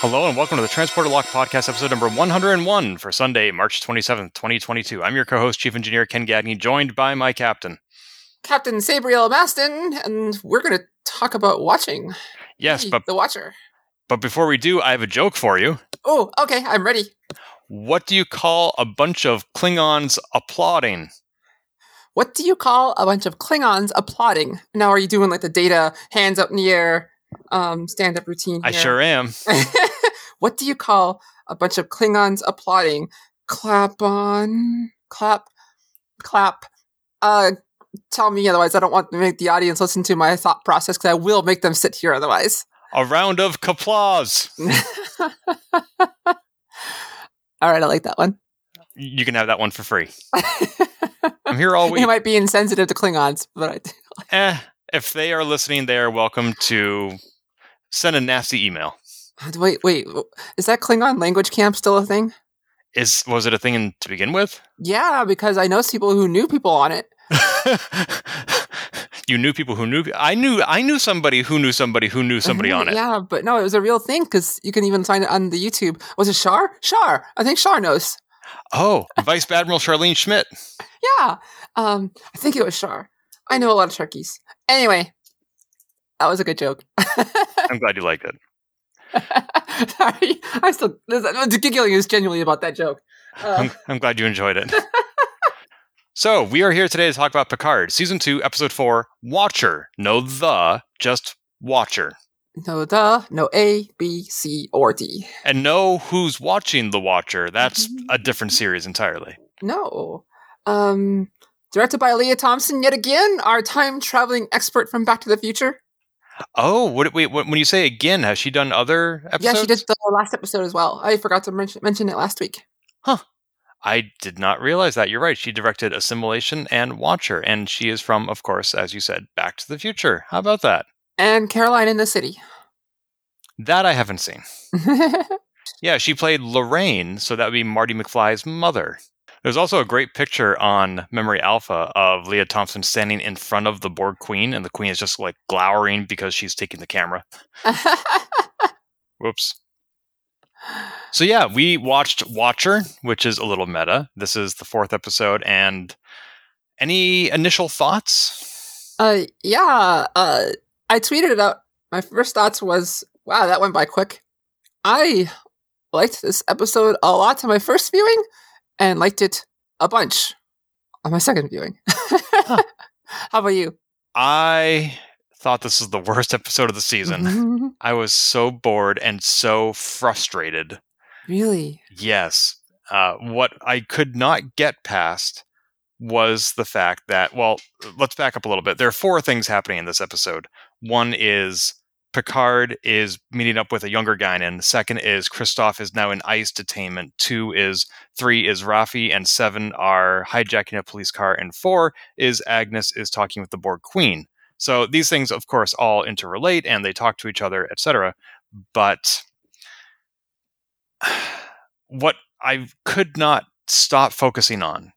Hello and welcome to the Transporter Lock Podcast, episode number 101 for Sunday, March 27th, 2022. I'm your co-host, Chief Engineer Ken Gagney, joined by my captain. Captain Sabriel Mastin, and we're going to talk about watching. Yes, but... The Watcher. But before we do, I have a joke for you. Oh, okay, I'm ready. What do you call a bunch of Klingons applauding? What do you call a bunch of Klingons applauding? Now are you doing like the Data, hands up in the air, stand-up routine here? I sure am. What do you call a bunch of Klingons applauding? Clap on, clap. Tell me otherwise. I don't want to make the audience listen to my thought process because I will make them sit here otherwise. A round of applause. All right, I like that one. You can have that one for free. I'm here all week. You might be insensitive to Klingons, but I... if they are listening, they are welcome to send a nasty email. Wait, is that Klingon language camp still a thing? Was it a thing to begin with? Yeah, because I know people who knew people on it. You knew people who knew? I knew somebody who knew somebody who knew somebody on it. Yeah, but no, it was a real thing because you can even find it on the YouTube. Was it Char? I think Char knows. Oh, Vice Admiral Charlene Schmidt. Yeah, I think it was Char. I know a lot of Sharkies. Anyway, that was a good joke. I'm glad you liked it. Sorry, the giggling is genuinely about that joke. I'm glad you enjoyed it. So we are here today to talk about Picard, Season 2, Episode 4, Watcher. No the, just Watcher. No the, no A, B, C, or D. And no who's watching the Watcher. That's a different series entirely. No. Directed by Lea Thompson yet again, our time-traveling expert from Back to the Future. Oh, wait, when you say again, has she done other episodes? Yeah, she did the last episode as well. I forgot to mention it last week. Huh. I did not realize that. You're right. She directed Assimilation and Watcher, and she is from, of course, as you said, Back to the Future. How about that? And Caroline in the City. That I haven't seen. Yeah, she played Lorraine, so that would be Marty McFly's mother. There's also a great picture on Memory Alpha of Lea Thompson standing in front of the Borg Queen, and the Queen is just like glowering because she's taking the camera. Whoops. So yeah, we watched Watcher, which is a little meta. This is the fourth episode, and any initial thoughts? I tweeted it out. My first thoughts was, wow, that went by quick. I liked this episode a lot to my first viewing. And liked it a bunch on my second viewing. Huh. How about you? I thought this was the worst episode of the season. Mm-hmm. I was so bored and so frustrated. Really? Yes. What I could not get past was the fact that, well, let's back up a little bit. There are four things happening in this episode. One is Picard is meeting up with a younger Guinan. Second is Christophe is now in ICE detainment. Three is Raffi and Seven are hijacking a police car. And four is Agnes is talking with the Borg Queen. So these things, of course, all interrelate and they talk to each other, etc. But what I could not stop focusing on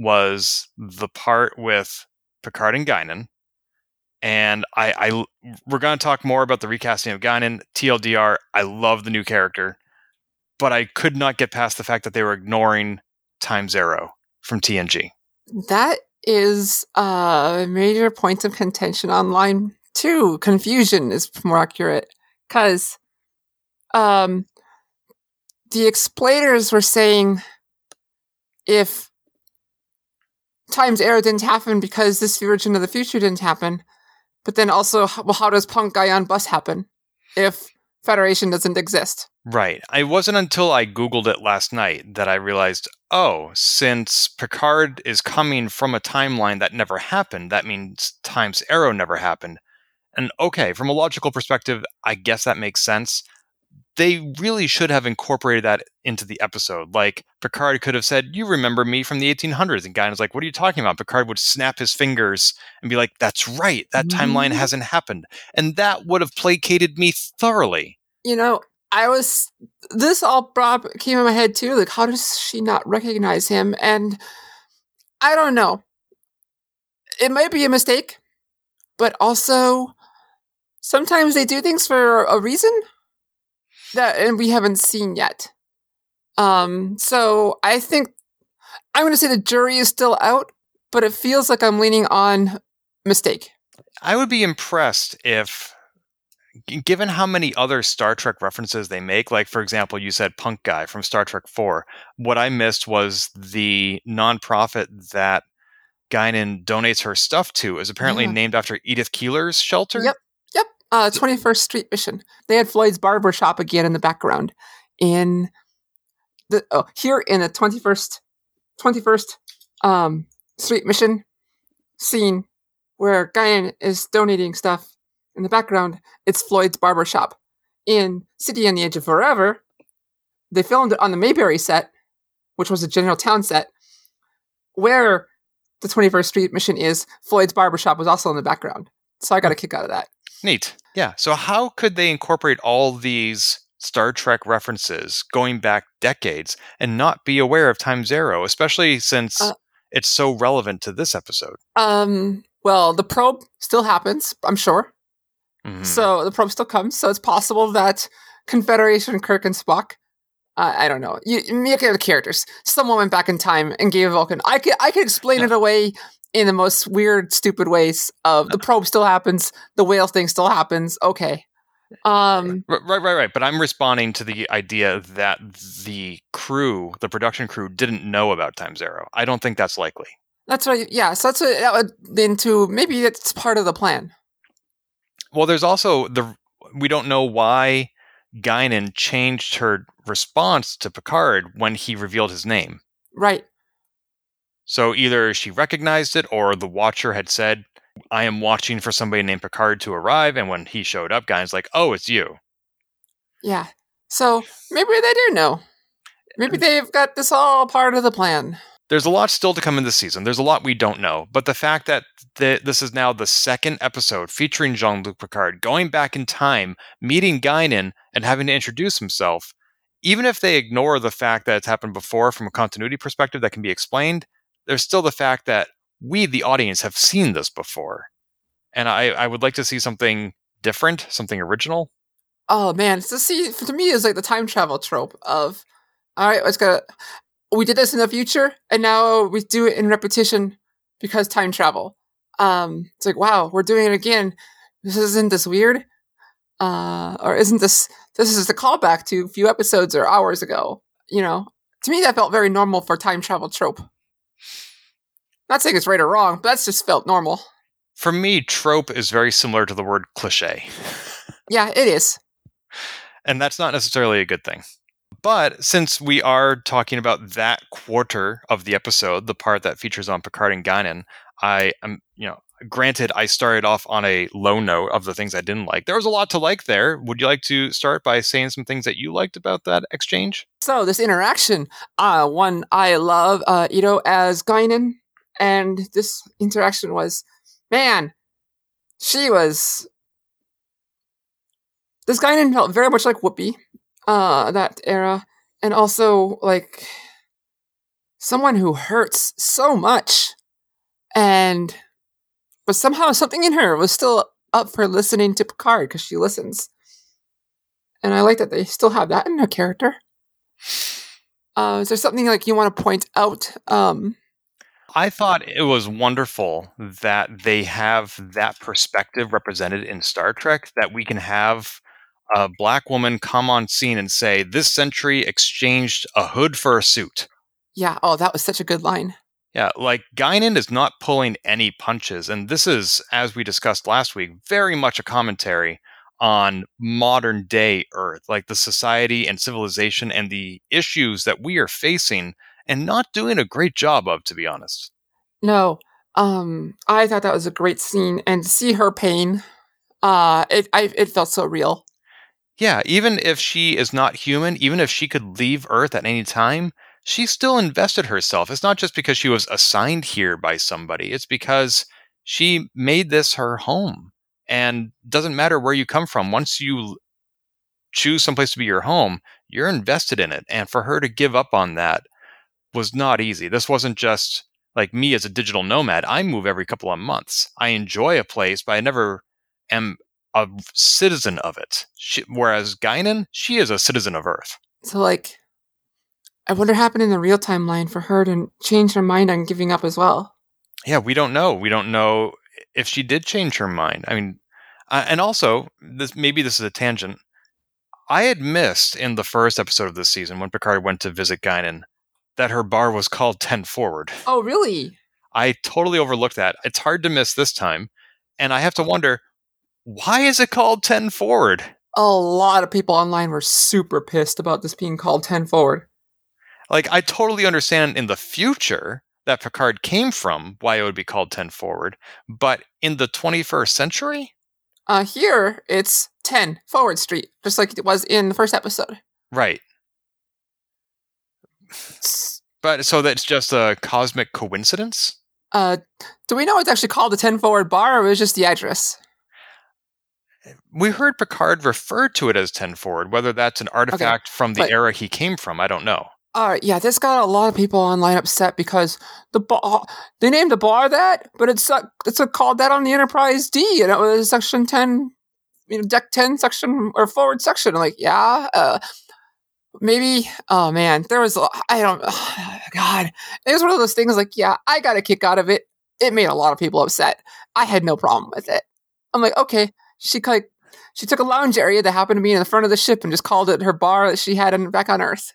was the part with Picard and Guinan. And we're going to talk more about the recasting of Guinan. TLDR, I love the new character, but I could not get past the fact that they were ignoring Time's Arrow from TNG. That is a major point of contention online, too. Confusion is more accurate, because the explainers were saying if Time's Arrow didn't happen because this version of the future didn't happen, but then also, well, how does Punk Guion Bus happen if Federation doesn't exist? Right. It wasn't until I Googled it last night that I realized, oh, since Picard is coming from a timeline that never happened, that means Time's Arrow never happened. And okay, from a logical perspective, I guess that makes sense. they really should have incorporated that into the episode. Like, Picard could have said, "You remember me from the 1800s." And Guinan's like, "What are you talking about?" Picard would snap his fingers and be like, "That's right. That timeline hasn't happened." And that would have placated me thoroughly. You know, this all came in my head too. Like, how does she not recognize him? And I don't know. It might be a mistake, but also sometimes they do things for a reason and we haven't seen yet. So I think I'm going to say the jury is still out, but it feels like I'm leaning on mistake. I would be impressed if, given how many other Star Trek references they make, like, for example, you said Punk Guy from Star Trek 4. What I missed was the nonprofit that Guinan donates her stuff to is apparently named after Edith Keeler's shelter. Yep. 21st Street Mission. They had Floyd's Barbershop again in the background here in the 21st Street Mission scene where Guinan is donating stuff. In the background, it's Floyd's Barbershop. In City on the Edge of Forever, they filmed it on the Mayberry set, which was a general town set, where the 21st Street Mission is. Floyd's Barbershop was also in the background. So I got a kick out of that. Neat. Yeah. So how could they incorporate all these Star Trek references going back decades and not be aware of Time's Arrow, especially since it's so relevant to this episode? Well, the probe still happens, I'm sure. Mm-hmm. So the probe still comes. So it's possible that Confederation, Kirk, and Spock, I don't know. You make out the characters. Someone went back in time and gave Vulcan. I could explain it away in the most weird, stupid ways of the probe still happens. The whale thing still happens. Okay. Right. But I'm responding to the idea that the production crew didn't know about Time's Arrow. I don't think that's likely. That's right. Yeah. So maybe it's part of the plan. Well, there's also we don't know why Guinan changed her response to Picard when he revealed his name. Right. So either she recognized it or the Watcher had said, "I am watching for somebody named Picard to arrive." And when he showed up, Guinan's like, "Oh, it's you." Yeah. So maybe they do know. Maybe they've got this all part of the plan. There's a lot still to come in this season. There's a lot we don't know. But the fact that this is now the second episode featuring Jean-Luc Picard going back in time, meeting Guinan, and having to introduce himself, even if they ignore the fact that it's happened before from a continuity perspective that can be explained, there's still the fact that we, the audience, have seen this before. And I would like to see something different, something original. Oh, man. To me, it's like the time travel trope of, all right, let's go... We did this in the future, and now we do it in repetition because time travel. It's like, wow, we're doing it again. Isn't this weird? Or isn't this is a callback to a few episodes or hours ago. You know, to me, that felt very normal for time travel trope. Not saying it's right or wrong, but that's just felt normal. For me, trope is very similar to the word cliche. Yeah, it is. And that's not necessarily a good thing. But since we are talking about that quarter of the episode, the part that features on Picard and Guinan, I am, granted I started off on a low note of the things I didn't like. There was a lot to like there. Would you like to start by saying some things that you liked about that exchange? So this interaction, one I love, Ito as Guinan, and this interaction was, man, this Guinan felt very much like Whoopi. That era, and also like someone who hurts so much, but somehow something in her was still up for listening to Picard because she listens, and I like that they still have that in her character. Is there something like you want to point out? I thought it was wonderful that they have that perspective represented in Star Trek, that we can have a black woman come on scene and say, "This century exchanged a hood for a suit." Yeah. Oh, that was such a good line. Yeah. Like, Guinan is not pulling any punches. And this is, as we discussed last week, very much a commentary on modern day Earth, like the society and civilization and the issues that we are facing and not doing a great job of, to be honest. No. I thought that was a great scene, and to see her pain, it felt so real. Yeah, even if she is not human, even if she could leave Earth at any time, she still invested herself. It's not just because she was assigned here by somebody. It's because she made this her home. And doesn't matter where you come from. Once you choose someplace to be your home, you're invested in it. And for her to give up on that was not easy. This wasn't just like me as a digital nomad. I move every couple of months. I enjoy a place, but I never am a citizen of it. Whereas Guinan, she is a citizen of Earth. So like, I wonder what happened in the real timeline for her to change her mind on giving up as well. Yeah, we don't know. We don't know if she did change her mind. I mean, and also, maybe this is a tangent. I had missed in the first episode of this season, when Picard went to visit Guinan, that her bar was called 10 Forward. Oh, really? I totally overlooked that. It's hard to miss this time. And I have to wonder, why is it called 10 Forward? A lot of people online were super pissed about this being called 10 Forward. Like, I totally understand in the future that Picard came from why it would be called 10 Forward, but in the 21st century? Here, it's 10 Forward Street, just like it was in the first episode. Right. But so that's just a cosmic coincidence? Do we know it's actually called the 10 Forward Bar, or is it just the address? We heard Picard refer to it as 10 Forward, whether that's an artifact from the era he came from, I don't know. Yeah, this got a lot of people online upset because the bar, they named the bar that, but it's called that on the Enterprise D, and it was section 10, deck 10 section, or forward section. I'm like, yeah, maybe, oh man, there was, it was one of those things like, yeah, I got a kick out of it. It made a lot of people upset. I had no problem with it. I'm like, okay, she took a lounge area that happened to be in the front of the ship and just called it her bar that she had back on Earth.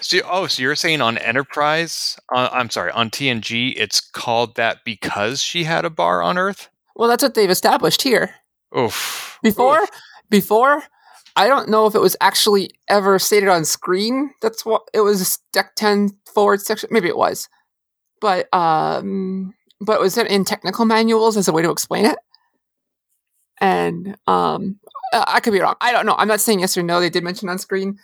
So you're saying on Enterprise, on TNG, it's called that because she had a bar on Earth? Well, that's what they've established here. Oof. Before, I don't know if it was actually ever stated on screen. That's what it was, deck 10 forward section. Maybe it was. But was it in technical manuals as a way to explain it? And I could be wrong. I don't know. I'm not saying yes or no. They did mention on screen.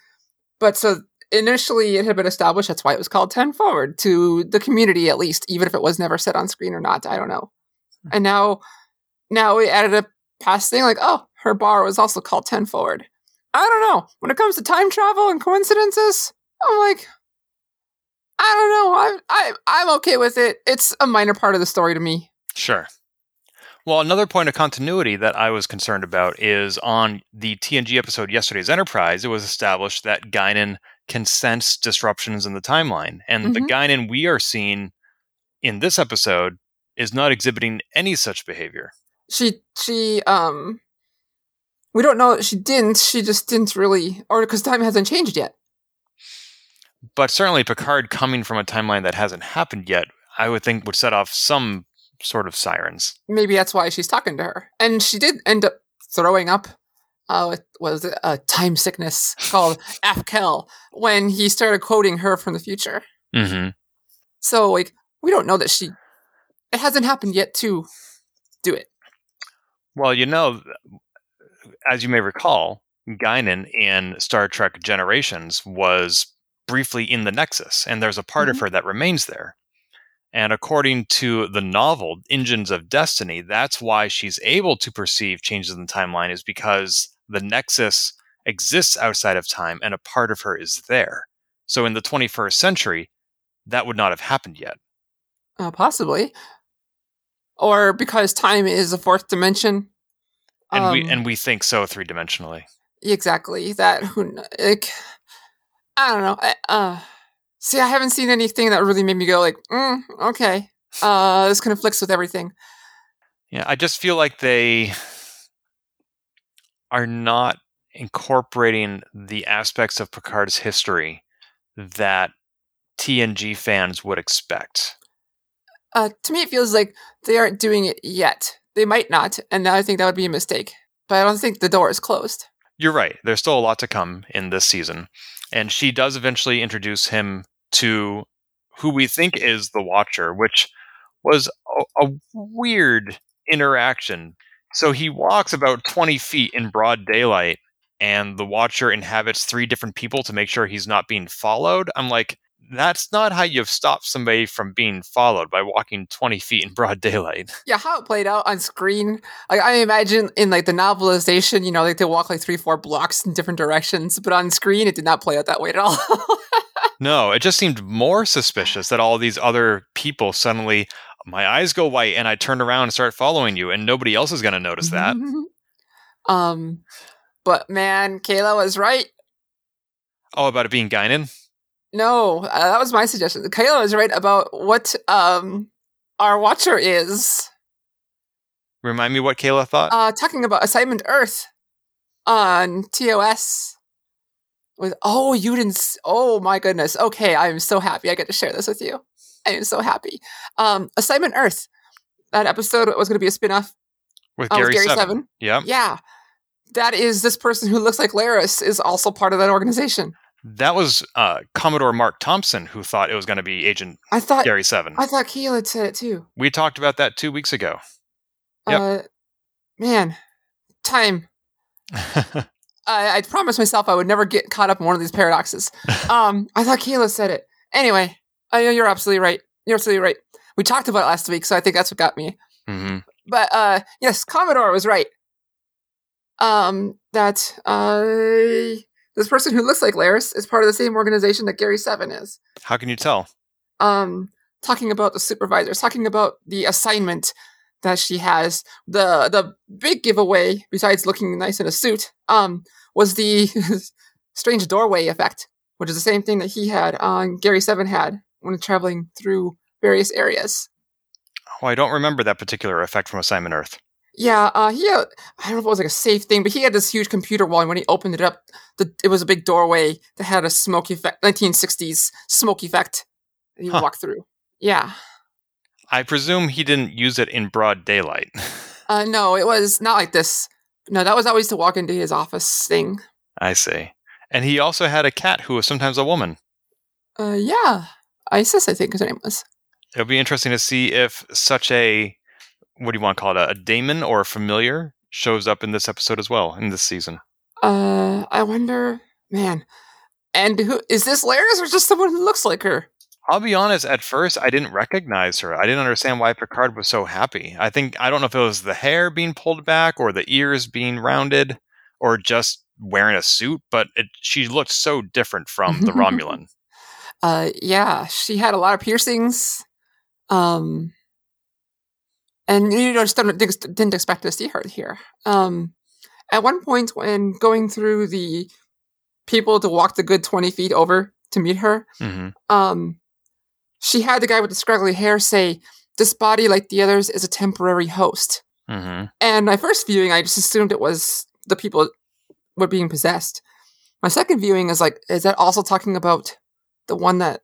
But so... initially, it had been established. That's why it was called 10 Forward to the community, at least, even if it was never said on screen or not. I don't know. And now we added a past thing like, oh, her bar was also called 10 Forward. I don't know. When it comes to time travel and coincidences, I'm like, I don't know. I'm okay with it. It's a minor part of the story to me. Sure. Well, another point of continuity that I was concerned about is on the TNG episode yesterday's Enterprise, it was established that Guinan can sense disruptions in the timeline. And the Guinan we are seeing in this episode is not exhibiting any such behavior. She we don't know that she didn't. She just didn't really, or because time hasn't changed yet. But certainly Picard coming from a timeline that hasn't happened yet, I would think would set off some sort of sirens. Maybe that's why she's talking to her. And she did end up throwing up a time sickness called Afkel when he started quoting her from the future. Mm-hmm. So, like, we don't know that it hasn't happened yet to do it. Well, as you may recall, Guinan in Star Trek Generations was briefly in the Nexus, and there's a part of her that remains there. And according to the novel, Engines of Destiny, that's why she's able to perceive changes in the timeline, is because the Nexus exists outside of time and a part of her is there. So in the 21st century, that would not have happened yet. Possibly. Or because time is a fourth dimension. And we think so three-dimensionally. Exactly. I don't know. See, I haven't seen anything that really made me go like, okay, this conflicts with everything. Yeah, I just feel like they are not incorporating the aspects of Picard's history that TNG fans would expect. To me, it feels like they aren't doing it yet. They might not, and I think that would be a mistake. But I don't think the door is closed. You're right. There's still a lot to come in this season. And she does eventually introduce him to who we think is the Watcher, which was a weird interaction. So he walks about 20 feet in broad daylight and the Watcher inhabits three different people to make sure he's not being followed. I'm like, that's not how you've stopped somebody from being followed, by walking 20 feet in broad daylight. Yeah, how it played out on screen. Like, I imagine in like the novelization, you know, like they walk like 3-4 blocks in different directions, but on screen, it did not play out that way at all. No, it just seemed more suspicious that all these other people suddenly, my eyes go white and I turn around and start following you, and nobody else is going to notice that. But man, Kayla was right. Oh, about it being Guinan? No, that was my suggestion. Kayla was right about what our Watcher is. Remind me what Kayla thought? Talking about Assignment Earth on TOS. With, oh, you didn't... Oh, my goodness. Okay, I'm so happy I get to share this with you. I am so happy. Assignment Earth. That episode was going to be a spinoff. With Gary Seven. Yeah. Yeah. That is, this person who looks like Laris is also part of that organization. That was Commodore Mark Thompson who thought it was going to be Agent Gary Seven. I thought Keelan said it too. We talked about that 2 weeks ago. Yep. Man, time. I promised myself I would never get caught up in one of these paradoxes. I thought Keelan said it. Anyway, I know you're absolutely right. We talked about it last week, so I think that's what got me. Mm-hmm. But yes, Commodore was right. That... this person who looks like Laris is part of the same organization that Gary Seven is. How can you tell? Talking about the supervisors, talking about the assignment that she has. The big giveaway, besides looking nice in a suit, was the strange doorway effect, which is the same thing that he had on Gary Seven had when traveling through various areas. Oh, I don't remember that particular effect from Assignment Earth. Yeah, I don't know if it was like a safe thing, but he had this huge computer wall, and when he opened it up, it was a big doorway that had a smoke effect, 1960s smoke effect that he walked through. Yeah. I presume he didn't use it in broad daylight. No, it was not like this. No, that was always to walk into his office thing. I see. And he also had a cat who was sometimes a woman. Yeah. Isis, I think his name was. It'll be interesting to see if such a... what do you want to call it, a daemon or a familiar shows up in this episode as well, in this season. I wonder, man. And who is this, Laris, or just someone who looks like her? I'll be honest, at first I didn't recognize her. I didn't understand why Picard was so happy. I don't know if it was the hair being pulled back or the ears being rounded or just wearing a suit, but she looked so different from the Romulan. Yeah, she had a lot of piercings. And you just didn't expect to see her here. At one point, when going through the people to walk the good 20 feet over to meet her, she had the guy with the scraggly hair say, "This body, like the others, is a temporary host." Mm-hmm. And my first viewing, I just assumed it was the people were being possessed. My second viewing is like, is that also talking about the one that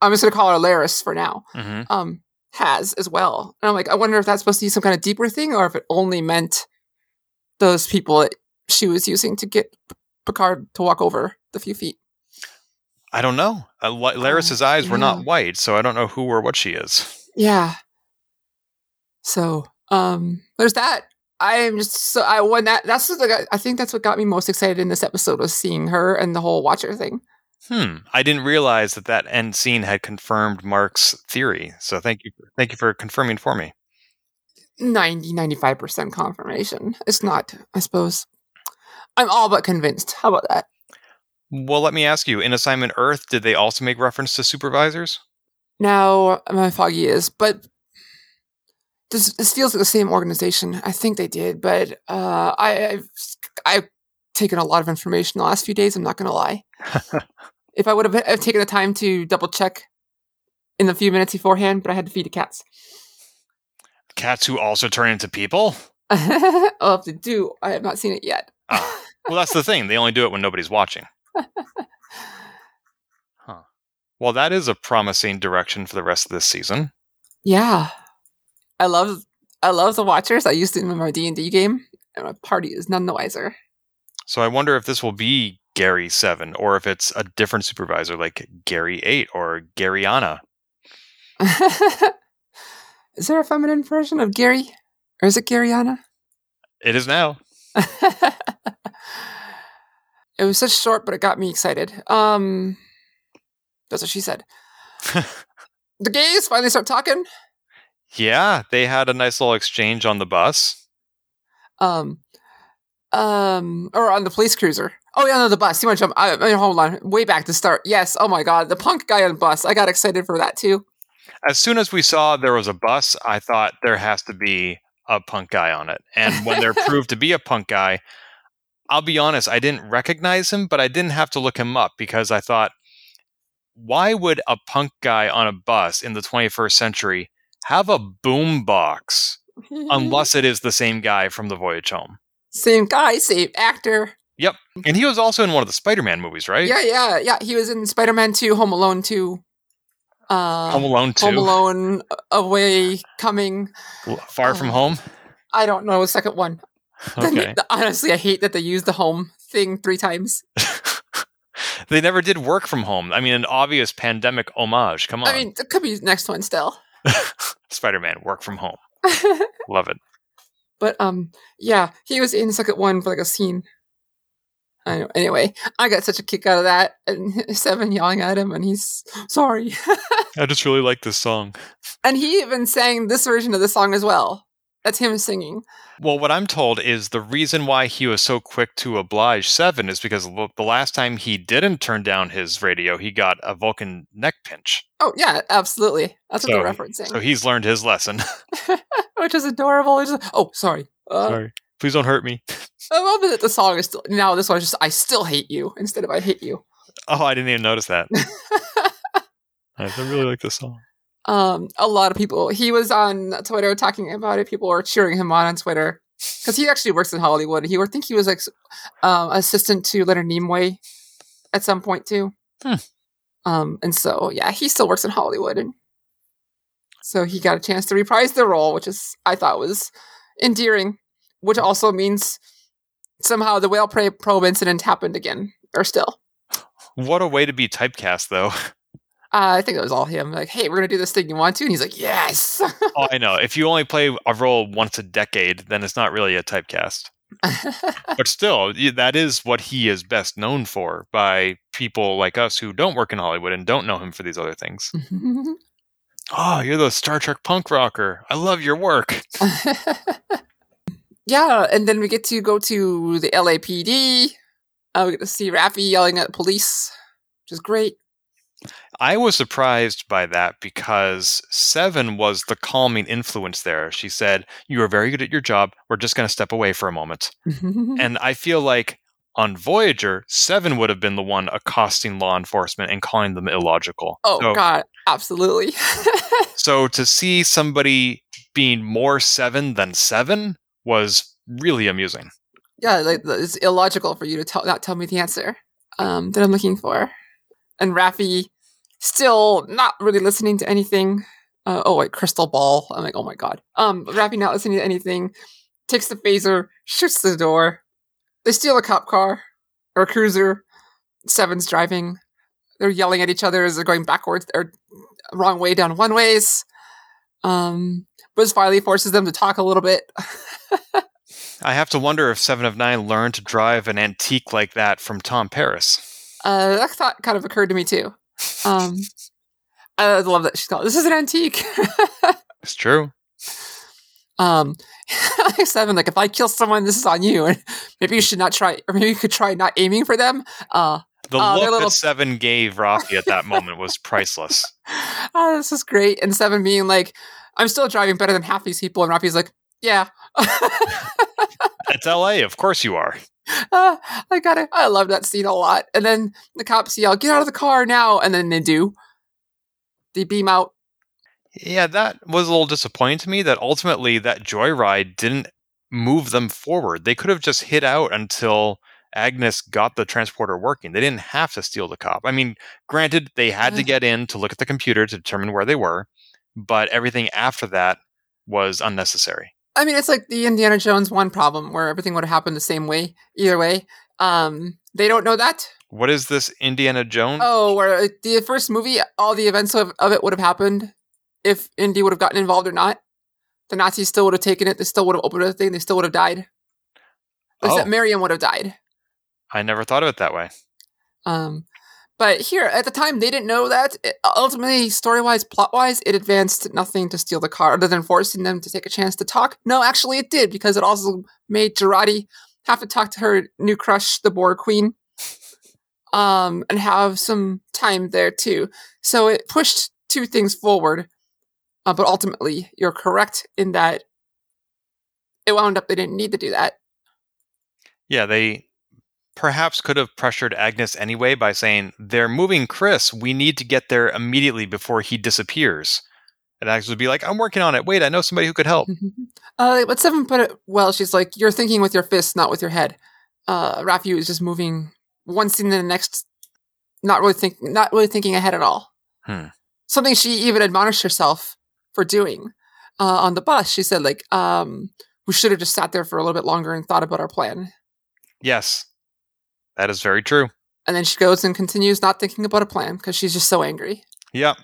I'm just going to call her Laris for now? Mm-hmm. Has as well. And I'm like, I wonder if that's supposed to be some kind of deeper thing, or if it only meant those people that she was using to get Picard to walk over the few feet. I don't know. Laris's eyes were not white, so I don't know who or what she is. Yeah. So, there's that. I think that's what got me most excited in this episode, was seeing her and the whole Watcher thing. I didn't realize that end scene had confirmed Mark's theory. So thank you for confirming for me. 90-95% confirmation. It's not, I suppose. I'm all but convinced. How about that? Well, let me ask you, in Assignment Earth, did they also make reference to supervisors? No, my foggy is, but this feels like the same organization. I think they did, but I've taken a lot of information the last few days, I'm not going to lie. If I would have taken the time to double check in the few minutes beforehand, but I had to feed the cats. Cats who also turn into people? I'll have to do. I have not seen it yet. Oh. Well, that's the thing. They only do it when nobody's watching. Huh. Well, that is a promising direction for the rest of this season. Yeah. I love the Watchers. I used it in my D&D game, and my party is none the wiser. So I wonder if this will be Gary 7, or if it's a different supervisor like Gary 8 or Garyana. Is there a feminine version of Gary? Or is it Garyana? It is now. It was such short, but it got me excited. That's what she said. The gays finally start talking. Yeah, they had a nice little exchange on the bus. Or on the police cruiser. Oh, yeah, no, the bus. You want to jump? Hold on. Way back to start. Yes. Oh, my God. The punk guy on the bus. I got excited for that, too. As soon as we saw there was a bus, I thought there has to be a punk guy on it. And when there proved to be a punk guy, I'll be honest, I didn't recognize him, but I didn't have to look him up because I thought, why would a punk guy on a bus in the 21st century have a boom box unless it is the same guy from The Voyage Home? Same guy, same actor. Yep. And he was also in one of the Spider-Man movies, right? Yeah. He was in Spider-Man 2, Home Alone 2. Home Alone 2. Home Alone, Away, Coming. Far From Home? I don't know. Second one. Okay. Honestly, I hate that they used the home thing 3 times. They never did work from home. I mean, an obvious pandemic homage. Come on. I mean, it could be next one still. Spider-Man, work from home. Love it. But yeah, he was in the second one for like a scene. I know. Anyway, I got such a kick out of that, and Seven yelling at him, and he's sorry. I just really like this song. And he even sang this version of the song as well. That's him singing. Well, what I'm told is the reason why he was so quick to oblige Seven is because the last time he didn't turn down his radio, he got a Vulcan neck pinch. Oh, yeah, absolutely. That's what they're referencing. So he's learned his lesson. Which is adorable. Sorry. Sorry. Please don't hurt me. I love that the song is still... Now this one is just, I still hate you, instead of I hate you. Oh, I didn't even notice that. I really like this song. A lot of people. He was on Twitter talking about it. People were cheering him on Twitter because he actually works in Hollywood. He, I think, he was like assistant to Leonard Nimoy at some point too. Huh. And so yeah, he still works in Hollywood, and so he got a chance to reprise the role, which is I thought was endearing. Which also means somehow the whale probe incident happened again, or still. What a way to be typecast, though. I think it was all him. Like, hey, we're going to do this thing you want to? And he's like, yes! Oh, I know. If you only play a role once a decade, then it's not really a typecast. But still, that is what he is best known for by people like us who don't work in Hollywood and don't know him for these other things. Oh, you're the Star Trek punk rocker. I love your work. Yeah, and then we get to go to the LAPD. We get to see Raffi yelling at the police, which is great. I was surprised by that because Seven was the calming influence there. She said, you are very good at your job. We're just going to step away for a moment. And I feel like on Voyager, Seven would have been the one accosting law enforcement and calling them illogical. Oh, so, God, absolutely. So to see somebody being more Seven than Seven was really amusing. Yeah, like it's illogical for you to not tell me the answer that I'm looking for. And Raffi still not really listening to anything. Crystal ball. I'm like, oh my God. Raffi not listening to anything. Takes the phaser, shoots the door. They steal a cop car or a cruiser. Seven's driving. They're yelling at each other as they're going backwards or wrong way down one ways. Buzz finally forces them to talk a little bit. I have to wonder if Seven of Nine learned to drive an antique like that from Tom Paris. That thought kind of occurred to me too. I love that she's called, this is an antique. It's true. Seven, like, if I kill someone, this is on you. And maybe you should not try, or maybe you could try not aiming for them. The look that Seven gave Raffi at that moment was priceless. Oh, this is great. And Seven being like, I'm still driving better than half these people. And Raffi's like, yeah. It's LA. Of course you are. I love that scene a lot. And then the cops yell, get out of the car now. And then they do. They beam out. Yeah, that was a little disappointing to me that ultimately that joyride didn't move them forward. They could have just hid out until Agnes got the transporter working. They didn't have to steal the cop. I mean, granted, they had to get in to look at the computer to determine where they were. But everything after that was unnecessary. I mean, it's like the Indiana Jones 1 problem where everything would have happened the same way, either way. They don't know that. What is this Indiana Jones? Oh, where the first movie, all the events of it would have happened if Indy would have gotten involved or not. The Nazis still would have taken it. They still would have opened the thing. They still would have died. Except Marion would have died. I never thought of it that way. But here, at the time, they didn't know that. Ultimately, story-wise, plot-wise, it advanced nothing to steal the car, other than forcing them to take a chance to talk. No, actually, it did, because it also made Jurati have to talk to her new crush, the Borg Queen, and have some time there, too. So it pushed two things forward. But ultimately, you're correct in that it wound up they didn't need to do that. Yeah, they perhaps could have pressured Agnes anyway by saying, they're moving Chris. We need to get there immediately before he disappears. And Agnes would be like, I'm working on it. Wait, I know somebody who could help. Mm-hmm. But Seven put it well. She's like, you're thinking with your fists, not with your head. Raffi is just moving one scene to the next, not really thinking ahead at all. Hmm. Something she even admonished herself for doing on the bus. She said, like, we should have just sat there for a little bit longer and thought about our plan. Yes. That is very true. And then she goes and continues not thinking about a plan because she's just so angry. Yep.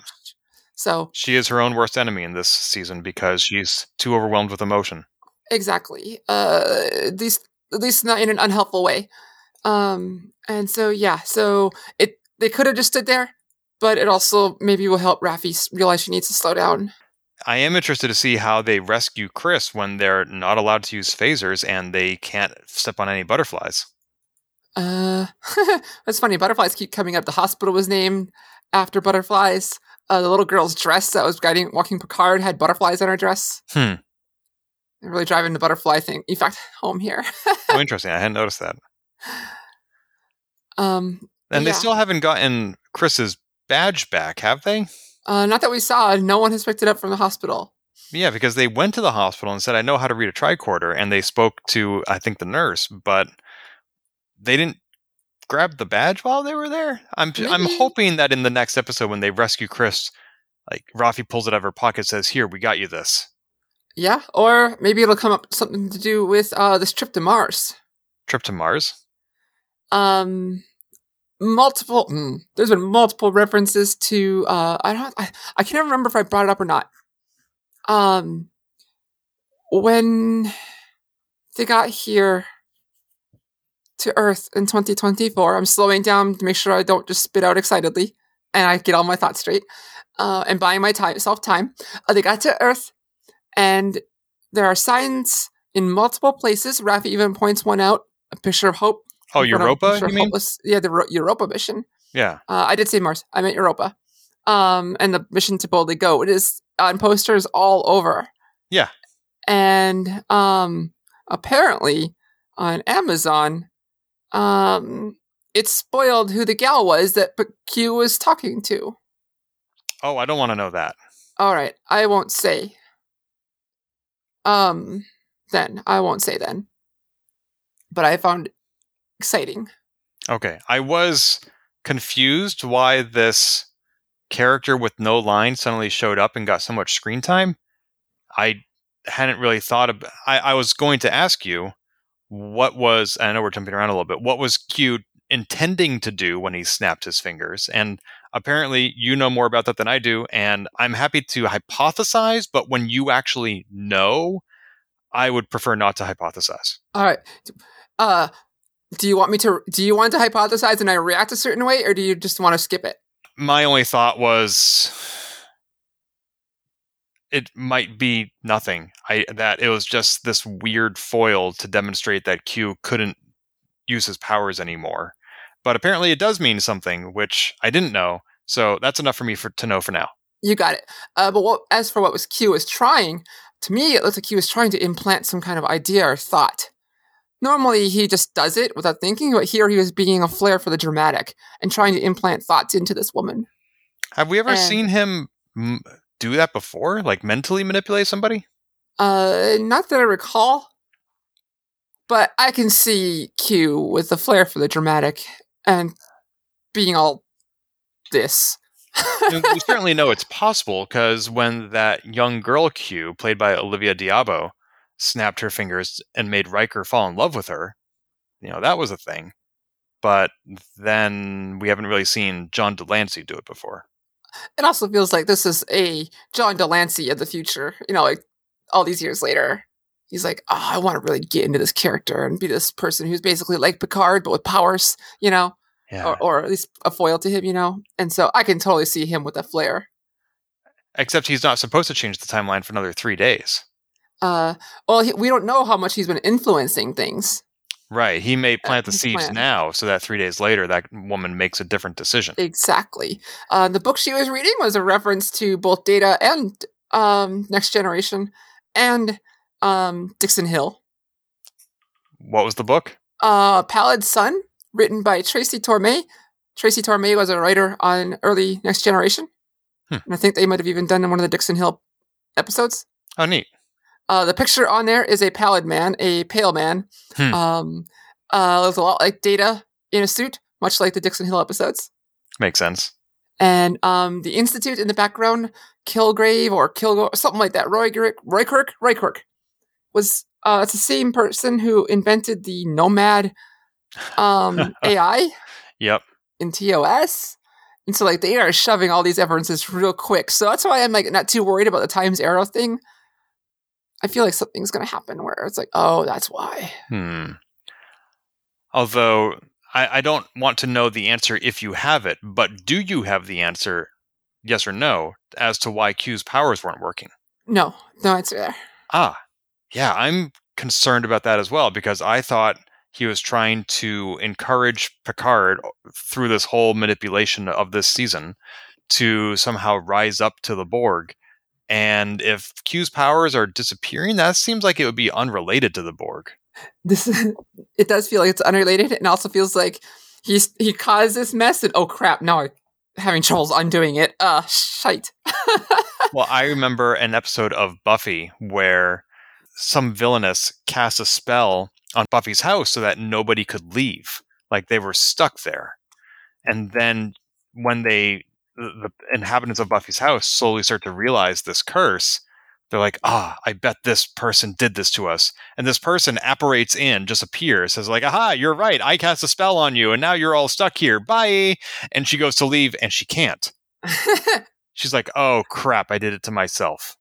So she is her own worst enemy in this season because she's too overwhelmed with emotion. Exactly. At least not in an unhelpful way. And so, yeah. So they could have just stood there, but it also maybe will help Raffi realize she needs to slow down. I am interested to see how they rescue Chris when they're not allowed to use phasers and they can't step on any butterflies. That's funny. Butterflies keep coming up. The hospital was named after butterflies. The little girl's dress that was walking Picard had butterflies on her dress. Hmm. They're really driving the butterfly thing, in fact, home here. Oh, interesting. I hadn't noticed that. They still haven't gotten Chris's badge back, have they? Not that we saw. No one has picked it up from the hospital. Yeah, because they went to the hospital and said, I know how to read a tricorder. And they spoke to, I think, the nurse, but they didn't grab the badge while they were there. I'm hoping that in the next episode when they rescue Chris, like Raffi pulls it out of her pocket, says, "Here, we got you this." Yeah, or maybe it'll come up something to do with this trip to Mars. Trip to Mars. There's been multiple references to. I can't remember if I brought it up or not. When they got here to Earth in 2024. I'm slowing down to make sure I don't just spit out excitedly and I get all my thoughts straight and buying myself time. They got to Earth and there are signs in multiple places. Raffi even points one out, a picture of hope. Oh, Europa, you mean? Yeah, the Europa mission. Yeah. I did say Mars. I meant Europa. And the mission to boldly go. It is on posters all over. Yeah. And apparently on Amazon, it spoiled who the gal was that Q was talking to. Oh, I don't want to know that. All right. I won't say. But I found it exciting. Okay. I was confused why this character with no line suddenly showed up and got so much screen time. I hadn't really thought about. I was going to ask you, I know we're jumping around a little bit, what was Q intending to do when he snapped his fingers? And apparently you know more about that than I do, and I'm happy to hypothesize, but when you actually know, I would prefer not to hypothesize. All right. Do you want to hypothesize and I react a certain way, or do you just want to skip it? My only thought was it might be nothing. That it was just this weird foil to demonstrate that Q couldn't use his powers anymore. But apparently it does mean something, which I didn't know. So that's enough for me to know for now. You got it. As for what was Q was trying, to me it looks like he was trying to implant some kind of idea or thought. Normally he just does it without thinking, but here he was being a flair for the dramatic and trying to implant thoughts into this woman. Have we ever seen him do that before? Like mentally manipulate somebody? Not that I recall, but I can see Q with the flair for the dramatic and being all this. We certainly know it's possible because when that young girl Q, played by Olivia Diabo, snapped her fingers and made Riker fall in love with her, that was a thing. But then we haven't really seen John de Lancie do it before. It also feels like this is a John de Lancie of the future, all these years later. he's like, oh, I want to really get into this character and be this person who's basically like Picard, but with powers, you know, yeah. or at least a foil to him, you know? And so I can totally see him with a flare. Except he's not supposed to change the timeline for another 3 days. We don't know how much he's been influencing things. Right. He may plant the seeds now so that 3 days later, that woman makes a different decision. Exactly. The book she was reading was a reference to both Data and Next Generation and Dixon Hill. What was the book? Pallid Sun, written by Tracy Torme. Tracy Torme was a writer on early Next Generation. And I think they might have even done one of the Dixon Hill episodes. Oh, neat. The picture on there is a pallid man, a pale man. Looks a lot like Data in a suit, much like the Dixon Hill episodes. Makes sense. And the Institute in the background, Kilgrave or Kilgore, something like that. Roykirk was it's the same person who invented the Nomad AI. Yep. In TOS. And so like they are shoving all these references real quick. So that's why I'm like not too worried about the Time's Arrow thing. I feel like something's going to happen where it's like, oh, that's why. Although I don't want to know the answer if you have it, but do you have the answer, yes or no, as to why Q's powers weren't working? No, no answer there. Ah, yeah, I'm concerned about that as well, because I thought he was trying to encourage Picard through this whole manipulation of this season to somehow rise up to the Borg. And if Q's powers are disappearing, that seems like it would be unrelated to the Borg. It does feel like it's unrelated, and also feels like he caused this mess. And oh crap! Now I'm having troubles undoing it. Shite. Well, I remember an episode of Buffy where some villainess cast a spell on Buffy's house so that nobody could leave. Like they were stuck there, and then when the inhabitants of Buffy's house slowly start to realize this curse, they're like, I bet this person did this to us. And this person apparates in, just appears, says like, aha, you're right. I cast a spell on you and now you're all stuck here. Bye. And she goes to leave and she can't. She's like, oh crap, I did it to myself.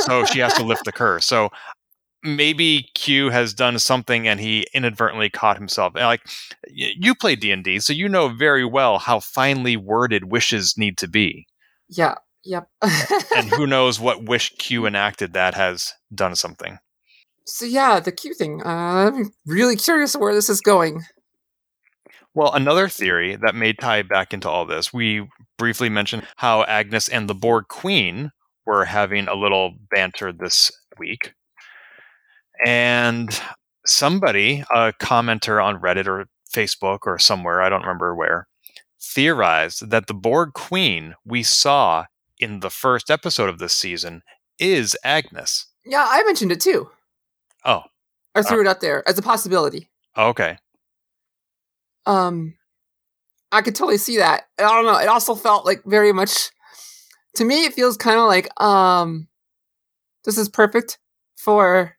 So she has to lift the curse. So maybe Q has done something and he inadvertently caught himself. Like, you play D&D, so you know very well how finely worded wishes need to be. Yeah, yep. And who knows what wish Q enacted that has done something. So yeah, the Q thing. I'm really curious where this is going. Well, another theory that may tie back into all this, we briefly mentioned how Agnes and the Borg Queen were having a little banter this week. And somebody, a commenter on Reddit or Facebook or somewhere, I don't remember where, theorized that the Borg Queen we saw in the first episode of this season is Agnes. Yeah, I mentioned it too. Oh. I threw it out there as a possibility. Okay. I could totally see that. I don't know. It also felt like very much, to me, it feels kind of like, this is perfect for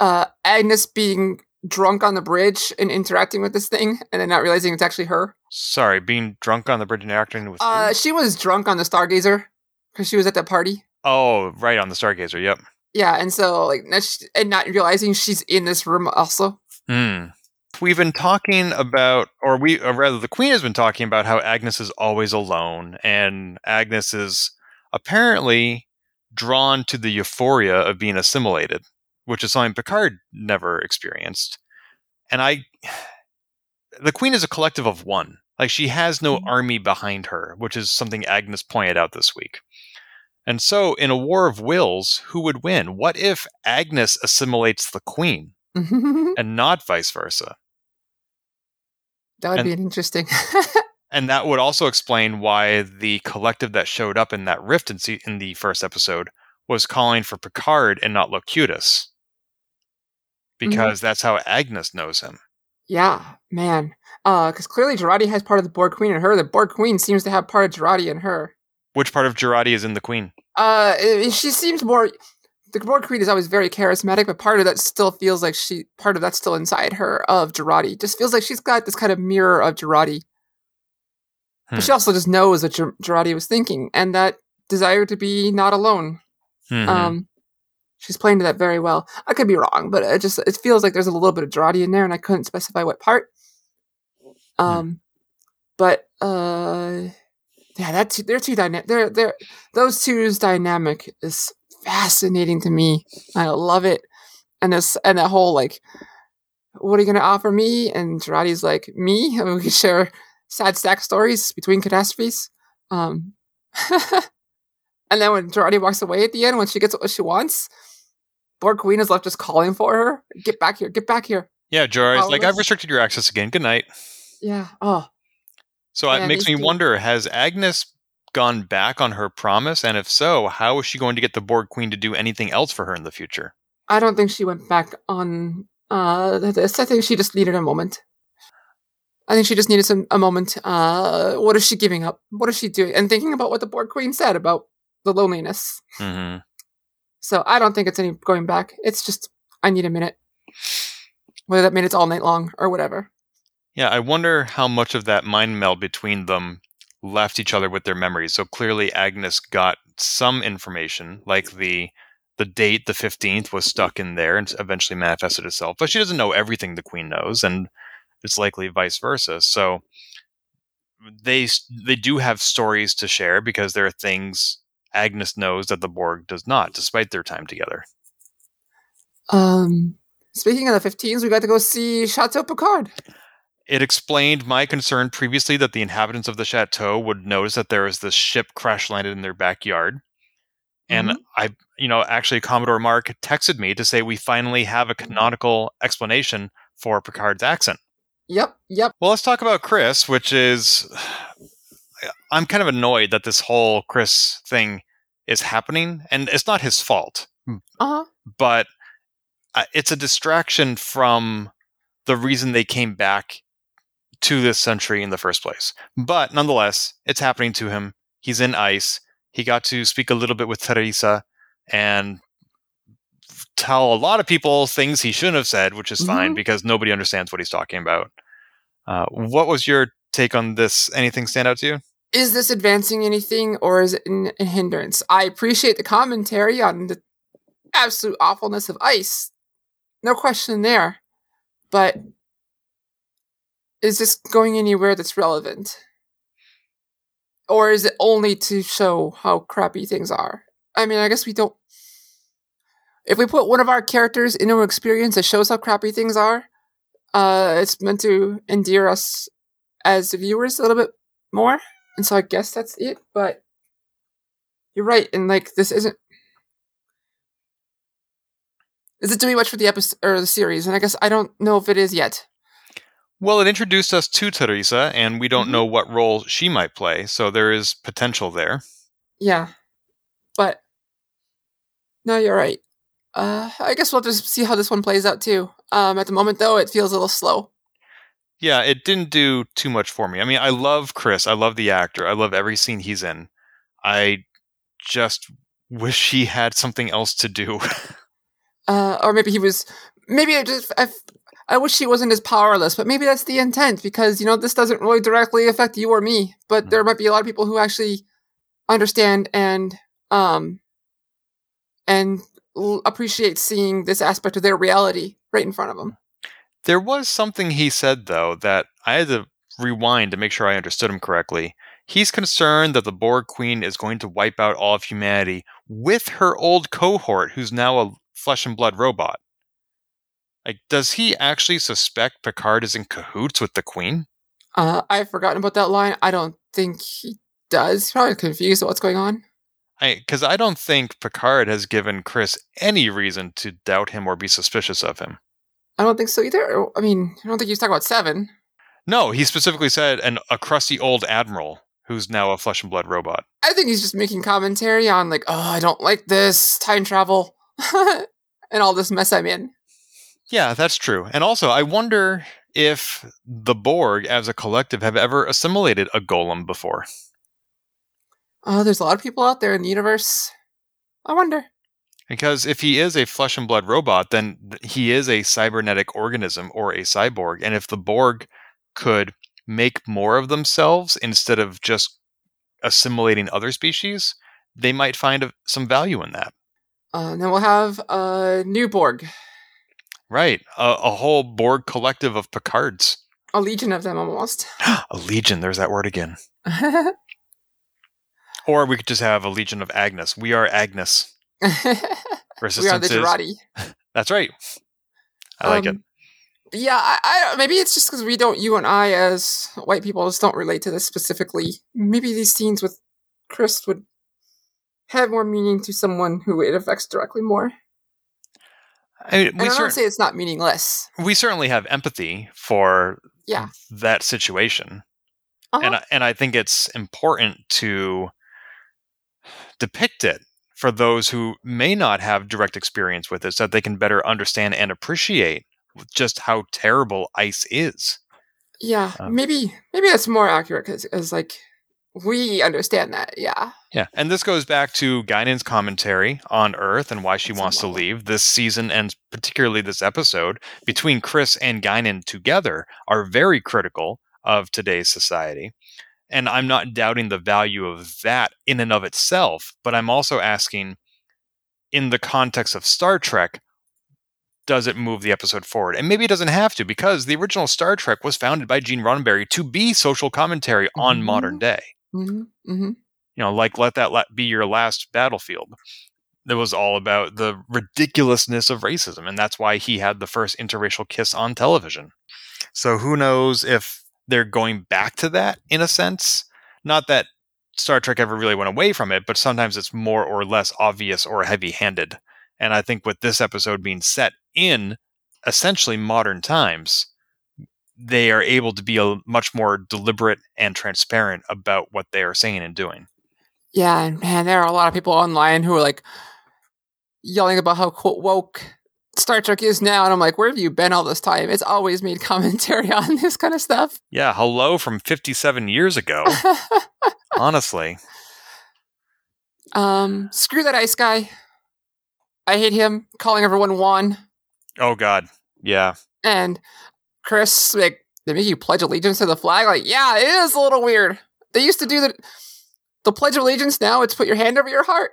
Agnes being drunk on the bridge and interacting with this thing and then not realizing it's actually her. Sorry, being drunk on the bridge and interacting with her? She was drunk on the Stargazer because she was at that party. Oh, right, on the Stargazer, yep. Yeah, and so, like, not realizing she's in this room also. We've been talking about, or rather, the Queen has been talking about how Agnes is always alone, and Agnes is apparently drawn to the euphoria of being assimilated, which is something Picard never experienced. And the Queen is a collective of one. Like, she has no army behind her, which is something Agnes pointed out this week. And so, in a war of wills, who would win? What if Agnes assimilates the Queen and not vice versa? That would be interesting. And that would also explain why the collective that showed up in that rift in the first episode was calling for Picard and not Locutus, because that's how Agnes knows him. Yeah, man. Because clearly Girardi has part of the Borg Queen in her. The Borg Queen seems to have part of Girardi in her. Which part of Girardi is in the Queen? She seems more... The Borg Queen is always very charismatic, but part of that still feels like part of that's still inside her of Girardi. Just feels like she's got this kind of mirror of Girardi. But she also just knows what Girardi was thinking, and that desire to be not alone. She's playing to that very well. I could be wrong, but it feels like there's a little bit of Jurati in there, and I couldn't specify what part. Yeah, those two's dynamic is fascinating to me. I love it. And that whole like, what are you going to offer me? And Jurati's like, me? I mean, we can share sad stack stories between catastrophes. And then when Jurati walks away at the end, when she gets what she wants, Borg Queen is left just calling for her. Get back here. Get back here. Yeah, Jurati's like, I've restricted your access again. Good night. Yeah. Oh. So it makes me wonder, has Agnes gone back on her promise? And if so, how is she going to get the Borg Queen to do anything else for her in the future? I don't think she went back on this. I think she just needed a moment. A moment. What is she giving up? What is she doing? And thinking about what the Borg Queen said about the loneliness. Mm-hmm. So I don't think it's any going back. It's just, I need a minute. Whether that minute's all night long or whatever. Yeah, I wonder how much of that mind meld between them left each other with their memories. So clearly Agnes got some information, like the date, the 15th, was stuck in there and eventually manifested itself. But she doesn't know everything the Queen knows, and it's likely vice versa. So they do have stories to share because there are things Agnes knows that the Borg does not, despite their time together. Speaking of the 15s, we got to go see Chateau Picard. It explained my concern previously that the inhabitants of the chateau would notice that there was this ship crash landed in their backyard. Mm-hmm. And actually Commodore Mark texted me to say we finally have a canonical explanation for Picard's accent. Yep. Well, let's talk about Chris, which is... I'm kind of annoyed that this whole Chris thing is happening. And it's not his fault. Uh-huh. But it's a distraction from the reason they came back to this century in the first place. But nonetheless, it's happening to him. He's in ICE. He got to speak a little bit with Teresa and tell a lot of people things he shouldn't have said, which is fine because nobody understands what he's talking about. What was your take on this? Anything stand out to you? Is this advancing anything or is it a hindrance? I appreciate the commentary on the absolute awfulness of ICE. No question there. But is this going anywhere that's relevant? Or is it only to show how crappy things are? I mean, I guess we don't... If we put one of our characters into an experience that shows how crappy things are, it's meant to endear us as viewers a little bit more. And so I guess that's it, but you're right. And this isn't... Is it doing much for the episode or the series? And I guess I don't know if it is yet. Well, it introduced us to Teresa, and we don't know what role she might play, so there is potential there. Yeah, but no, you're right. I guess we'll just see how this one plays out, too. At the moment, though, it feels a little slow. Yeah, it didn't do too much for me. I mean, I love Chris. I love the actor. I love every scene he's in. I just wish he had something else to do. Or maybe he was... Maybe I just... I wish he wasn't as powerless, but maybe that's the intent because, this doesn't really directly affect you or me, but there might be a lot of people who actually understand and appreciate seeing this aspect of their reality right in front of them. There was something he said, though, that I had to rewind to make sure I understood him correctly. He's concerned that the Borg Queen is going to wipe out all of humanity with her old cohort, who's now a flesh and blood robot. Does he actually suspect Picard is in cahoots with the Queen? I've forgotten about that line. I don't think he does. He's probably confused about what's going on. Because I don't think Picard has given Chris any reason to doubt him or be suspicious of him. I don't think so either. I mean, I don't think he was talking about Seven. No, he specifically said a crusty old admiral who's now a flesh and blood robot. I think he's just making commentary on I don't like this, time travel, and all this mess I'm in. Yeah, that's true. And also, I wonder if the Borg as a collective have ever assimilated a golem before. Oh, there's a lot of people out there in the universe. I wonder. Because if he is a flesh and blood robot, then he is a cybernetic organism or a cyborg. And if the Borg could make more of themselves instead of just assimilating other species, they might find some value in that. And then we'll have a new Borg. Right. A whole Borg collective of Picards. A legion of them, almost. A legion. There's that word again. Or we could just have a legion of Agnes. We are Agnes. We are the Jurati. That's right. I like it. Yeah, I maybe it's just because you and I as white people just don't relate to this specifically. Maybe these scenes with Chris would have more meaning to someone who it affects directly more. I don't say it's not meaningless. We certainly have empathy for that situation. Uh-huh. And I think it's important to depict it for those who may not have direct experience with it so that they can better understand and appreciate just how terrible ICE is. Yeah, maybe that's more accurate because like we understand that. Yeah. Yeah, and this goes back to Guinan's commentary on Earth and why she wants to leave this season, and particularly this episode between Chris and Guinan together are very critical of today's society. And I'm not doubting the value of that in and of itself, but I'm also asking, in the context of Star Trek, does it move the episode forward? And maybe it doesn't have to, because the original Star Trek was founded by Gene Roddenberry to be social commentary on modern day. Mm-hmm. Mm-hmm. You know, like Let That Be Your Last Battlefield. It was all about the ridiculousness of racism, and that's why he had the first interracial kiss on television. So who knows if they're going back to that in a sense. Not that Star Trek ever really went away from it, but sometimes it's more or less obvious or heavy-handed. And I think with this episode being set in essentially modern times, they are able to be much more deliberate and transparent about what they are saying and doing. Yeah, and man, there are a lot of people online who are like yelling about how quote woke Star Trek is now, and I'm like, where have you been all this time? It's always made commentary on this kind of stuff. Yeah, hello from 57 years ago. Honestly. Screw that ICE guy. I hate him calling everyone Juan. Oh God, yeah. And Chris, like, they make you pledge allegiance to the flag. Like, yeah, it is a little weird. They used to do the Pledge of Allegiance. Now it's put your hand over your heart.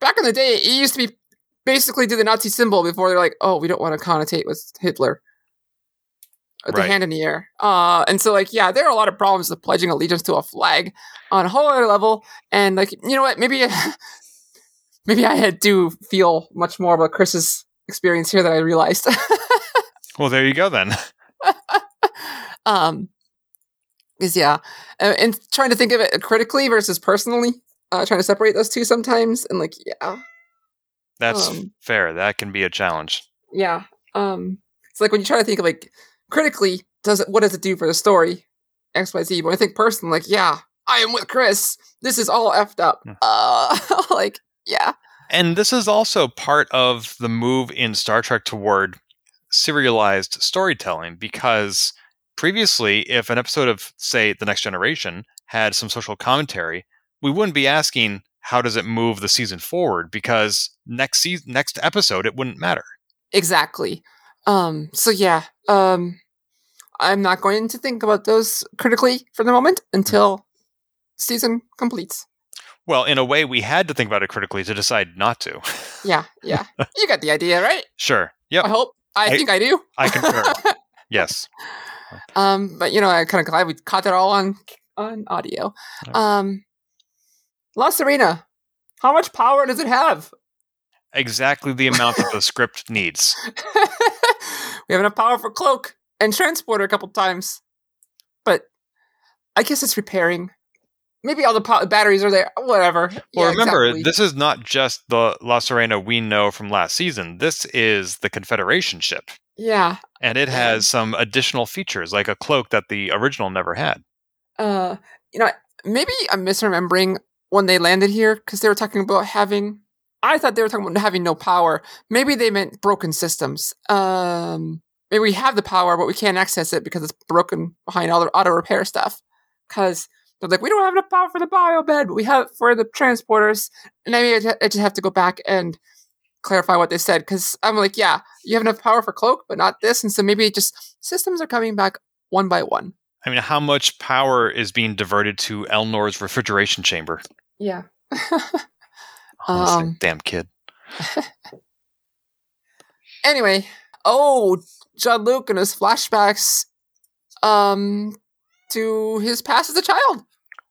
Back in the day, it used to be basically do the Nazi symbol before they're like, oh, we don't want to connotate with Hitler. With the hand in the air. And so, like, yeah, there are a lot of problems with pledging allegiance to a flag on a whole other level. And, like, you know what? Maybe I do feel much more about Chris's experience here than I realized. Well, there you go then. And trying to think of it critically versus personally, trying to separate those two sometimes, and like, yeah, that's fair. That can be a challenge. Yeah, it's like when you try to think of like critically, what does it do for the story, X, Y, Z? But I think personally, like, yeah, I am with Chris. This is all effed up. Yeah. Like. Yeah. And this is also part of the move in Star Trek toward serialized storytelling, because previously, if an episode of, say, The Next Generation had some social commentary, we wouldn't be asking, how does it move the season forward? Because next episode, it wouldn't matter. Exactly. So yeah, I'm not going to think about those critically for the moment until season completes. Well, in a way, we had to think about it critically to decide not to. Yeah. You got the idea, right? Sure. Yep. I hope. I think I do. I concur. Yes. But, you know, I'm kind of glad we caught that all on audio. La Sirena, how much power does it have? Exactly the amount that the script needs. We have enough power for Cloak and Transporter a couple times. But I guess it's repairing. Maybe all the batteries are there. Whatever. Well, yeah, remember, This is not just the La Sirena we know from last season. This is the Confederation ship. Yeah. And it has some additional features, like a cloak that the original never had. You know, maybe I'm misremembering when they landed here, because they were talking about having... I thought they were talking about having no power. Maybe they meant broken systems. Maybe we have the power, but we can't access it because it's broken behind all the auto repair stuff. Because... they're like, we don't have enough power for the bio bed, but we have for the transporters. And I just have to go back and clarify what they said, because I'm like, yeah, you have enough power for Cloak, but not this. And so maybe just systems are coming back one by one. I mean, how much power is being diverted to Elnor's refrigeration chamber? Yeah. Honestly, damn kid. Anyway, Jean-Luc and his flashbacks to his past as a child.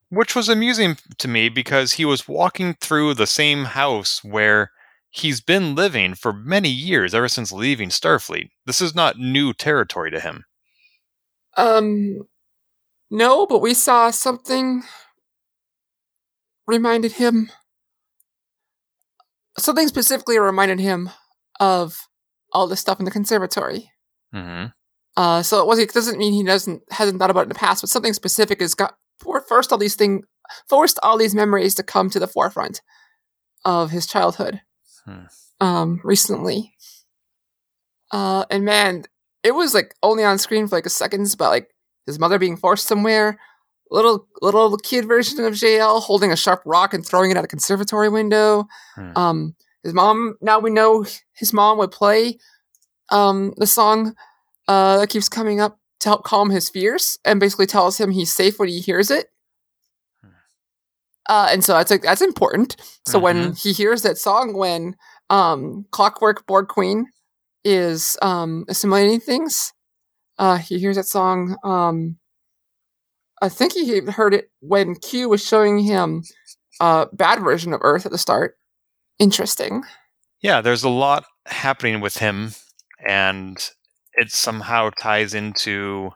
Which was amusing to me because he was walking through the same house where he's been living for many years, ever since leaving Starfleet. This is not new territory to him. No, but we saw something reminded him. Something specifically reminded him of all this stuff in the conservatory. Mm-hmm. So it doesn't mean he hasn't thought about it in the past, but something specific has forced all these memories to come to the forefront of his childhood recently. And man, it was like only on screen for like a second, but like his mother being forced somewhere, little kid version of JL holding a sharp rock and throwing it at a conservatory window. His mom, now we know his mom would play the song that keeps coming up to help calm his fears, and basically tells him he's safe when he hears it. And so that's important. So when he hears that song, when Clockwork Borg Queen is assimilating things, he hears that song. I think he heard it when Q was showing him a bad version of Earth at the start. Interesting. Yeah, there's a lot happening with him, and it somehow ties into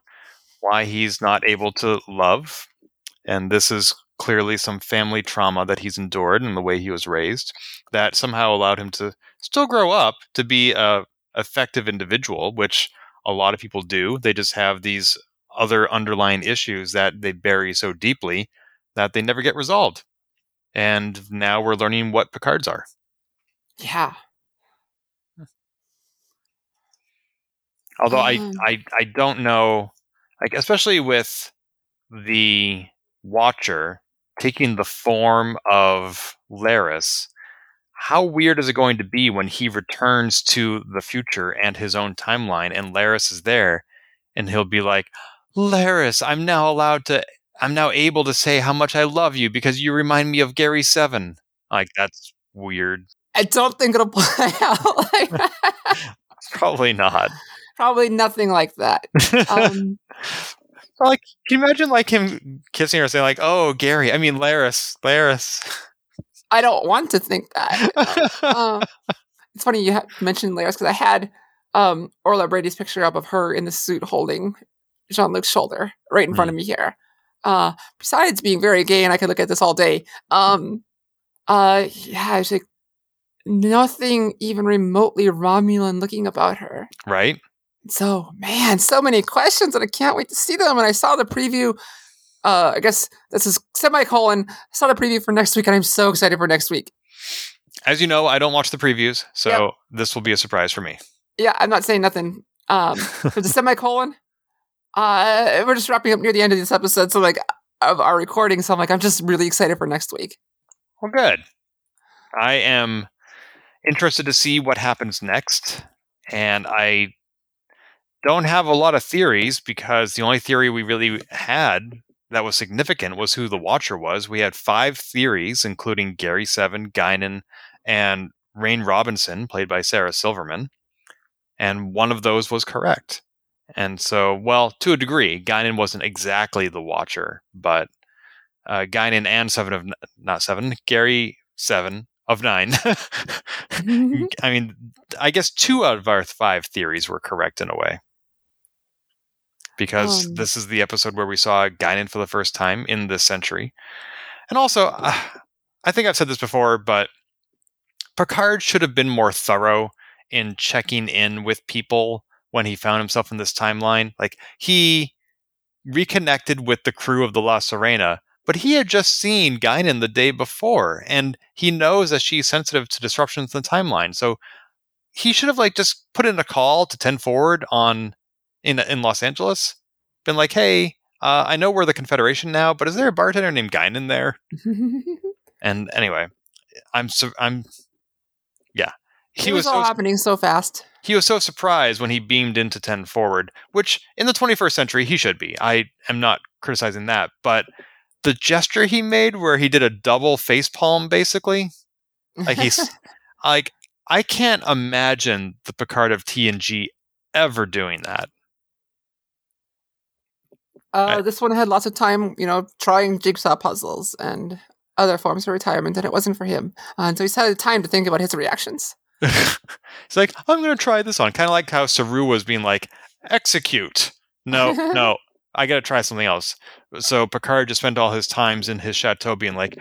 why he's not able to love. And this is clearly some family trauma that he's endured and the way he was raised that somehow allowed him to still grow up to be a effective individual, which a lot of people do. They just have these other underlying issues that they bury so deeply that they never get resolved. And now we're learning what Picard's are. Yeah. Although I don't know, like especially with the Watcher taking the form of Laris, how weird is it going to be when he returns to the future and his own timeline and Laris is there, and he'll be like, Laris, I'm now able to say how much I love you because you remind me of Gary Seven. Like, that's weird. I don't think it'll play out like that. Probably not. Probably nothing like that. Like, can you imagine like him kissing her, saying like, "Oh, Gary," I mean, Laris. I don't want to think that. It's funny you mentioned Laris because I had Orla Brady's picture up of her in the suit holding Jean-Luc's shoulder right in front of me here. Besides being very gay, and I could look at this all day. Yeah, it's like nothing even remotely Romulan looking about her. Right. So, man, so many questions, and I can't wait to see them. And I saw the preview. I guess this is semicolon. I saw the preview for next week, and I'm so excited for next week. As you know, I don't watch the previews, so this will be a surprise for me. Yeah, I'm not saying nothing. For the semicolon, we're just wrapping up near the end of this episode, so like of our recording. So I'm like, I'm just really excited for next week. Well, good. I am interested to see what happens next, and I don't have a lot of theories because the only theory we really had that was significant was who the Watcher was. We had 5 theories, including Gary Seven, Guinan, and Rain Robinson, played by Sarah Silverman. And one of those was correct. And so, well, to a degree, Guinan wasn't exactly the Watcher, but Guinan and Gary Seven of 9. I mean, I guess 2 out of our 5 theories were correct in a way. Because this is the episode where we saw Guinan for the first time in this century. And also, I think I've said this before, but Picard should have been more thorough in checking in with people when he found himself in this timeline. Like, he reconnected with the crew of the La Sirena, but he had just seen Guinan the day before, and he knows that she's sensitive to disruptions in the timeline. So he should have like just put in a call to 10 Forward in Los Angeles, been like, "Hey, I know we're the Confederation now, but is there a bartender named Guinan there?" And anyway, He was all happening so fast. He was so surprised when he beamed into 10 Forward, which in the 21st century he should be. I am not criticizing that, but the gesture he made where he did a double facepalm, basically, like he's like, I can't imagine the Picard of TNG ever doing that. This one had lots of time, you know, trying jigsaw puzzles and other forms of retirement, and it wasn't for him. And so he's had time to think about his reactions. He's like, I'm going to try this on. Kind of like how Saru was being like, execute. No, I got to try something else. So Picard just spent all his times in his chateau being like,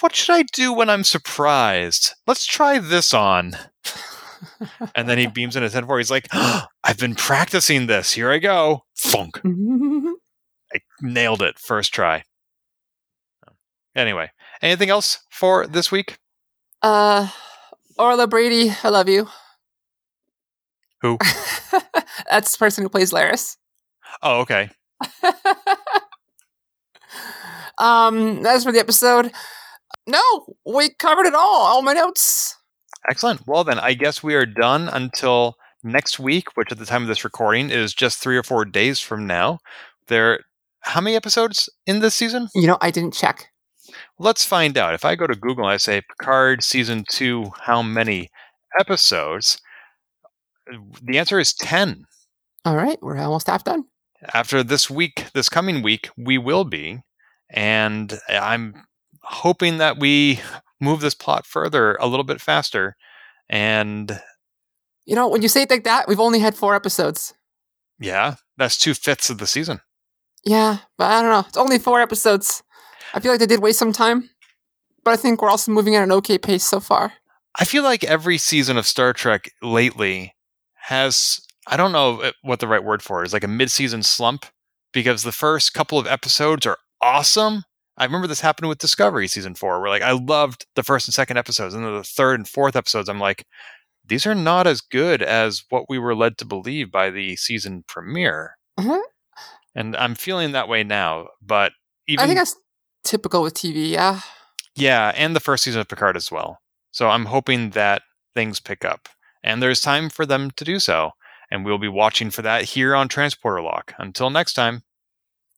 what should I do when I'm surprised? Let's try this on. And then he beams in his head for, he's like, oh, I've been practicing this. Here I go. Funk. I nailed it. First try. Anyway, anything else for this week? Orla Brady, I love you. Who? That's the person who plays Laris. Oh, okay. As for the episode, no, we covered it all my notes. Excellent. Well, then, I guess we are done until next week, which at the time of this recording is just 3 or 4 days from now. How many episodes in this season? You know, I didn't check. Let's find out. If I go to Google and I say Picard Season 2, how many episodes? The answer is 10. All right. We're almost half done. After this coming week, we will be. And I'm hoping that we move this plot further a little bit faster. And, you know, when you say it like that, we've only had 4 episodes. Yeah. That's 2/5 of the season. Yeah. But I don't know. It's only 4 episodes. I feel like they did waste some time, but I think we're also moving at an okay pace so far. I feel like every season of Star Trek lately has, I don't know what the right word for it is, like a mid-season slump, because the first couple of episodes are awesome. I remember this happened with Discovery Season 4, where like I loved the first and second episodes, and then the third and fourth episodes, I'm like, these are not as good as what we were led to believe by the season premiere. Mm-hmm. And I'm feeling that way now, but even... I think that's typical with TV, yeah. Yeah, and the first season of Picard as well. So I'm hoping that things pick up. And there's time for them to do so. And we'll be watching for that here on Transporter Lock. Until next time.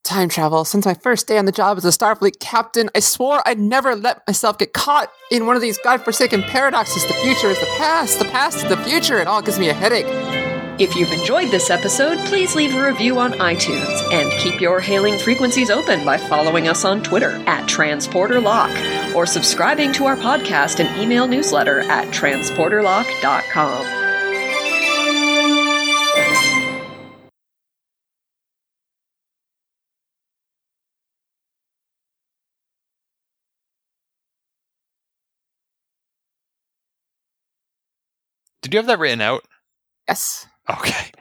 Time travel. Since my first day on the job as a Starfleet captain, I swore I'd never let myself get caught in one of these godforsaken paradoxes. The future is the past is the future. It all gives me a headache. If you've enjoyed this episode, please leave a review on iTunes and keep your hailing frequencies open by following us on Twitter @TransporterLock or subscribing to our podcast and email newsletter at transporterlock.com. Did you have that written out? Yes. Okay.